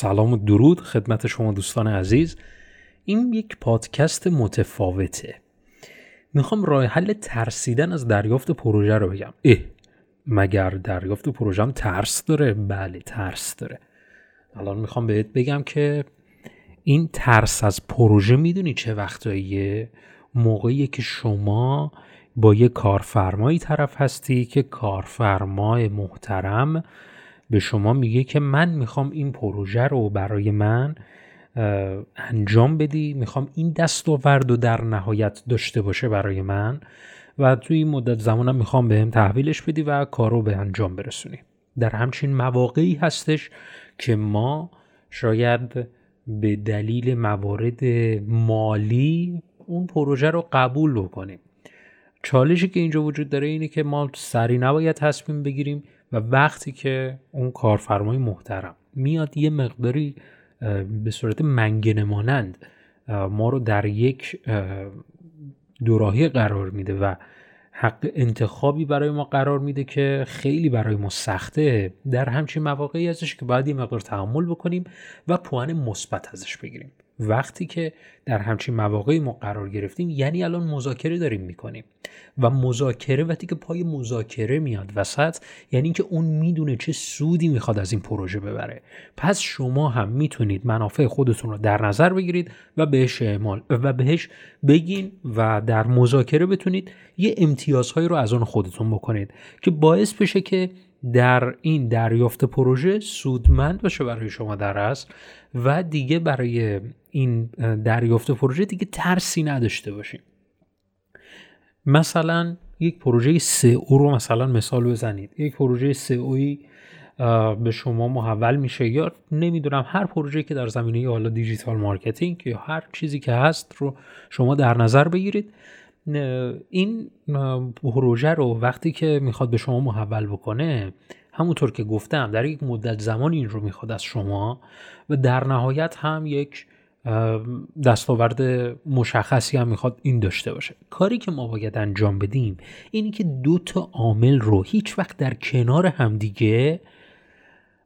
سلام و درود خدمت شما دوستان عزیز. این یک پادکست متفاوته. میخوام راه حل ترسیدن از دریافت پروژه رو بگم. مگر دریافت پروژه هم ترس داره؟ بله ترس داره. الان میخوام بهت بگم که این ترس از پروژه میدونی چه وقتاییه؟ موقعی که شما با یه کارفرمایی طرف هستی که کارفرمای محترم به شما میگه که من میخوام این پروژه رو برای من انجام بدی، میخوام این دستاورد رو در نهایت داشته باشه برای من و توی این مدت زمانم میخوام بهم تحویلش بدی و کار رو به انجام برسونی. در همچین مواقعی هستش که ما شاید به دلیل موارد مالی اون پروژه رو قبول بکنیم. چالشی که اینجا وجود داره اینه که ما سریع نباید تصمیم بگیریم و وقتی که اون کارفرمای محترم میاد یه مقداری به صورت منگنه مانند ما رو در یک دوراهی قرار میده و حق انتخابی برای ما قرار میده که خیلی برای ما سخته، در همچین مواقعی ازش که باید یه مقدار تحمل بکنیم و پوان مثبت ازش بگیریم. وقتی که در همچین مواقعی ما قرار گرفتیم یعنی الان مذاکره داریم میکنیم و مذاکره وقتی که پای مذاکره میاد وسط یعنی اینکه اون میدونه چه سودی میخواد از این پروژه ببره. پس شما هم میتونید منافع خودتون رو در نظر بگیرید و بهش بگین و در مذاکره بتونید یه امتیازهایی رو از آن خودتون بکنید که باعث بشه که در این دریافت پروژه سودمند باشه برای شما در اصل و دیگه برای این دریافت پروژه دیگه ترسی نداشته باشیم. مثلا یک پروژه SEO رو مثلا مثال بزنید. یک پروژه SEOی به شما محول میشه یا نمیدونم هر پروژه‌ای که در زمینه حالا دیجیتال مارکتینگ یا هر چیزی که هست رو شما در نظر بگیرید. این پروژه رو وقتی که میخواد به شما محول بکنه همونطور که گفتم در یک مدت زمان این رو میخواد از شما و در نهایت هم یک دستاورد مشخصی هم میخواد این داشته باشه. کاری که ما باید انجام بدیم اینی که دو تا عامل رو هیچ وقت در کنار همدیگه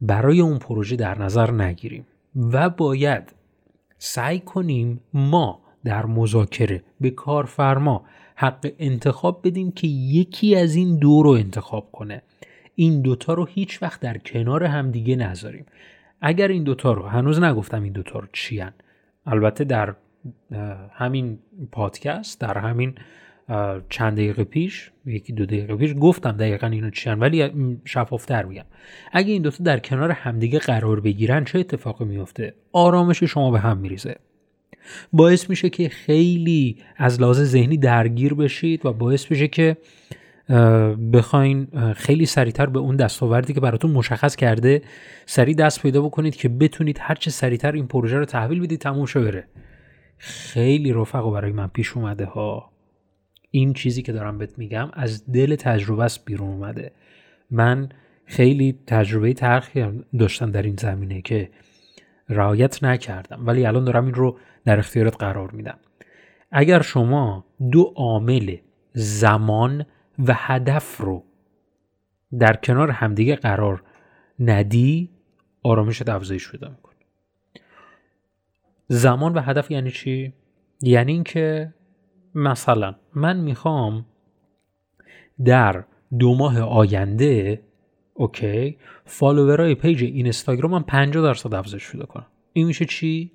برای اون پروژه در نظر نگیریم و باید سعی کنیم ما در مذاکره به کارفرما حق انتخاب بدیم که یکی از این دو رو انتخاب کنه. این دوتا رو هیچ وقت در کنار هم دیگه نذاریم. اگر این دوتا رو هنوز نگفتم این دوتا رو چی هن؟ البته در همین پادکست در همین چند دقیقه پیش یکی دو دقیقه پیش گفتم دقیقا اینو چی هن ولی شفافتر میگم. اگه این دوتا در کنار همدیگه قرار بگیرن چه اتفاقی میفته؟ آرامش شما به هم میریزه. باعث میشه که خیلی از لحاظ ذهنی درگیر بشید و باعث میشه که بخواین خیلی سریعتر به اون دستاوردی که براتون مشخص کرده سریع دست پیدا بکنید که بتونید هرچه سریعتر این پروژه رو تحویل بدید تموم شه بره. خیلی رفقا برای من پیش اومده ها. این چیزی که دارم بهت میگم از دل تجربه است بیرون اومده. من خیلی تجربه تلخی داشتم در این زمینه که رعایت نکردم ولی الان دارم این رو در اختیارت قرار میدم. اگر شما دو عامل زمان و هدف رو در کنار همدیگه قرار ندی آرامشت افزایش پیدا میکنه. زمان و هدف یعنی چی؟ یعنی این که مثلا من میخوام در 2 ماه آینده فالوورای پیج اینستاگرام هم 50% افزایش پیدا کنم. این میشه چی؟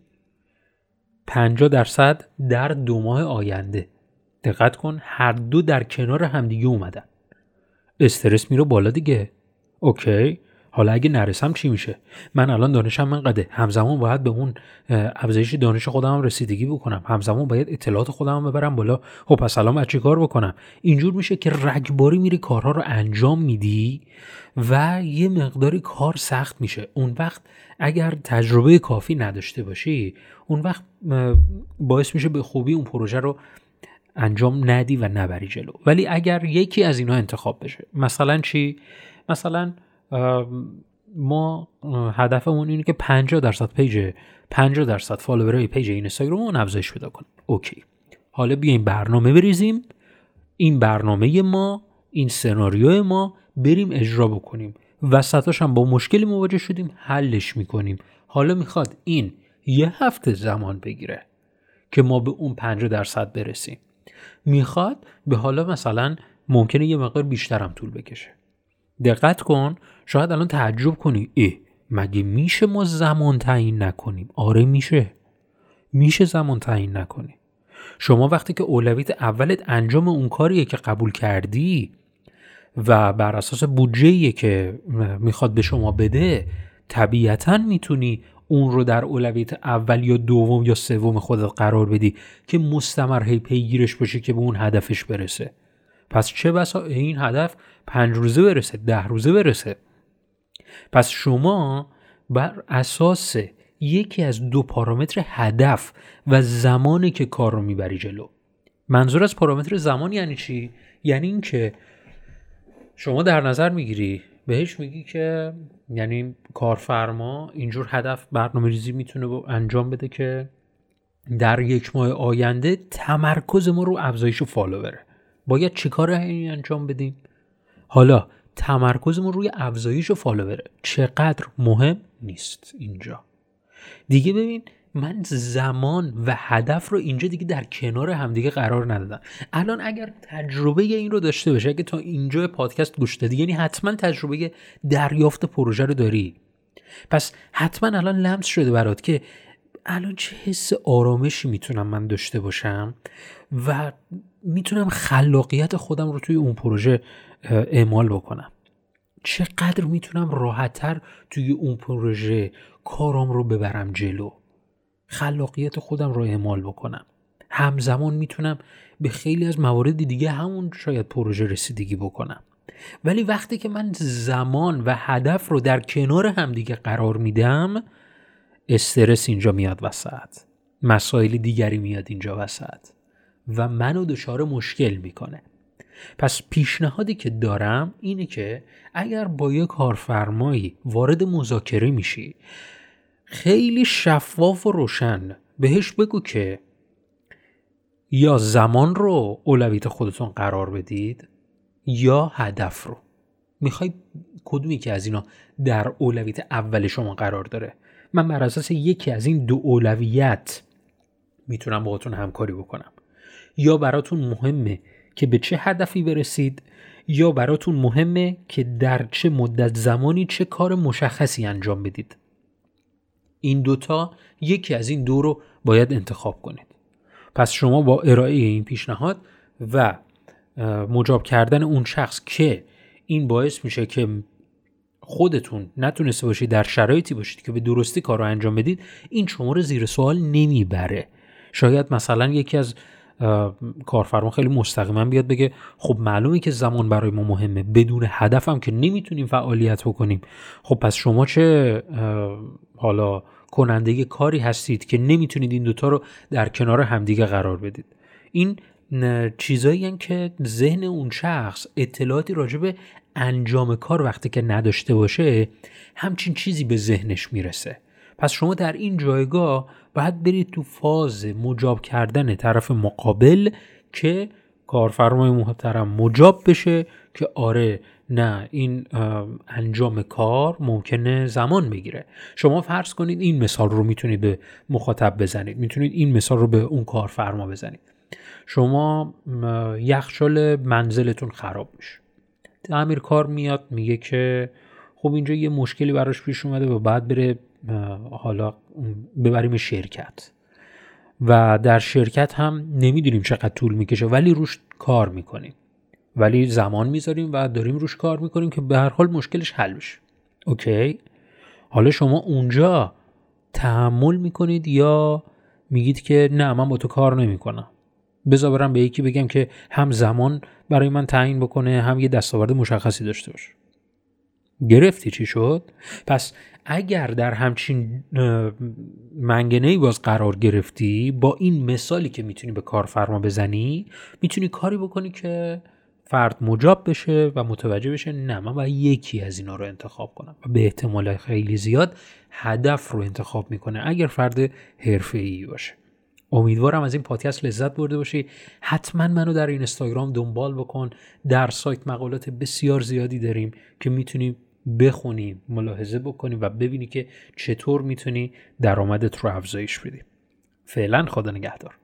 50% در 2 ماه آینده. دقت کن هر دو در کنار همدیگه اومدن. استرس میره بالا دیگه. حالا اگه نرسم چی میشه؟ من الان دانشم انقدره، همزمان باید به اون افزایش دانش خودم رسیدگی بکنم، همزمان باید اطلاعات خودم ببرم بالا. خب پس الان باید چی کار بکنم؟ اینجور میشه که رگباری میری کارها رو انجام میدی و یه مقداری کار سخت میشه. اون وقت اگر تجربه کافی نداشته باشی اون وقت باعث میشه به خوبی اون پروژه رو انجام ندی و نبری جلو. ولی اگر یکی از اینا انتخاب بشه، مثلا چی؟ مثلا ما هدفمون اینه که 50% پیج 50% فالوورای پیج اینستاگرام افزایش پیدا کنه. حالا بیایم برنامه بریزیم. این برنامه ما، این سناریو ما، بریم اجرا بکنیم. وسطاش هم با مشکلی مواجه شدیم حلش میکنیم. حالا میخواد این یه هفته زمان بگیره که ما به اون 50% برسیم. میخواد به حالا مثلا ممکنه یه مقدار بیشترم طول بکشه. دقت کن، شاید الان تعجب کنی مگه میشه ما زمان تعیین نکنیم؟ آره میشه زمان تعیین نکنی. شما وقتی که اولویت اولت انجام اون کاریه که قبول کردی و بر اساس بودجه‌ای که میخواد به شما بده، طبیعتاً میتونی اون رو در اولویت اول یا دوم یا سوم خودت قرار بدی که مستمر هی پیگیرش باشی که به اون هدفش برسه. پس چه بسا این هدف 5 روزه برسه، 10 روزه برسه. پس شما بر اساس یکی از 2 پارامتر هدف و زمانی که کار رو میبری جلو. منظور از پارامتر زمان یعنی چی؟ یعنی این که شما در نظر میگیری، بهش میگی که یعنی کارفرما اینجور هدف برنامه‌ریزی میتونه انجام بده که در 1 ماه آینده تمرکز ما رو افزایش فالووره. باید چی کار انجام بدیم؟ حالا تمرکز ما روی افزایش فالووره چقدر مهم نیست اینجا. دیگه ببین، من زمان و هدف رو اینجا دیگه در کنار همدیگه قرار ندادم. الان اگر تجربه این رو داشته باشه، اگه تا اینجا پادکست گوش دادی، یعنی حتما تجربه دریافت پروژه رو داری. پس حتما الان لمس شده برات که الان چه حس آرامشی میتونم من داشته باشم و میتونم خلاقیت خودم رو توی اون پروژه اعمال بکنم. چقدر میتونم راحت‌تر توی اون پروژه کارم رو ببرم جلو، خلاقیت خودم رو اعمال بکنم. همزمان میتونم به خیلی از موارد دیگه همون شاید پروژه رسیدگی بکنم. ولی وقتی که من زمان و هدف رو در کنار همدیگه قرار میدم، استرس اینجا میاد وسط، مسائل دیگری میاد اینجا وسط و منو دچار مشکل میکنه. پس پیشنهادی که دارم اینه که اگر با یک کارفرمایی وارد مذاکره میشی، خیلی شفاف و روشن بهش بگو که یا زمان رو اولویت خودتون قرار بدید یا هدف رو. میخوای کدومی که از اینا در اولویت اول شما قرار داره؟ من بر اساس یکی از این 2 اولویت میتونم باهاتون همکاری بکنم. یا براتون مهمه که به چه هدفی برسید، یا براتون مهمه که در چه مدت زمانی چه کار مشخصی انجام بدید. این 2 تا یکی از این 2 رو باید انتخاب کنید. پس شما با ارائه این پیشنهاد و مجاب کردن اون شخص که این باعث میشه که خودتون نتونسته باشید در شرایطی باشید که به درستی کار رو انجام بدید، این شما رو زیر سوال نمیبره. شاید مثلا یکی از کارفرما خیلی مستقیما بیاد بگه خب معلومه که زمان برای ما مهمه، بدون هدفم که نمیتونیم فعالیت بکنیم. خب پس شما چه حالا کننده کاری هستید که نمیتونید این 2 تا رو در کنار همدیگه قرار بدید؟ این چیزایی هستن که ذهن اون شخص اطلاعاتی راجع به انجام کار وقتی که نداشته باشه، همچین چیزی به ذهنش میرسه. پس شما در این جایگاه باید برید تو فاز مجاب کردن طرف مقابل که کارفرمای محترم مجاب بشه که آره نه، این انجام کار ممکنه زمان بگیره. شما فرض کنید این مثال رو میتونید به مخاطب بزنید، میتونید این مثال رو به اون کارفرما بزنید. شما یخچال منزلتون خراب میشه، تعمیرکار میاد میگه که خب اینجا یه مشکلی براش پیش اومده و بعد بره حالا ببریم شرکت و در شرکت هم نمیدونیم چقدر طول میکشه ولی روش کار میکنیم، ولی زمان میذاریم و داریم روش کار میکنیم که به هر حال مشکلش حل بشه. اوکی، حالا شما اونجا تحمل میکنید یا میگید که نه من با تو کار نمیکنم، بذار برم به یکی بگم که هم زمان برای من تعیین بکنه هم یه دستاورد مشخصی داشته باشه؟ گرفتی چی شد؟ پس اگر در همچین منگنه‌ای باز قرار گرفتی، با این مثالی که میتونی به کارفرما بزنی، میتونی کاری بکنی که فرد مجاب بشه و متوجه بشه نه من باید یکی از اینا رو انتخاب کنم و به احتمال خیلی زیاد هدف رو انتخاب میکنه اگر فرد حرفه‌ای باشه. امیدوارم از این پادکست لذت برده باشی. حتما منو در اینستاگرام دنبال بکن، در سایت مقالات بسیار زیادی داریم که میتونی بخونی، ملاحظه بکنی و ببینی که چطور میتونی درآمدت رو افزایش بدی. فعلا خدا نگهدار.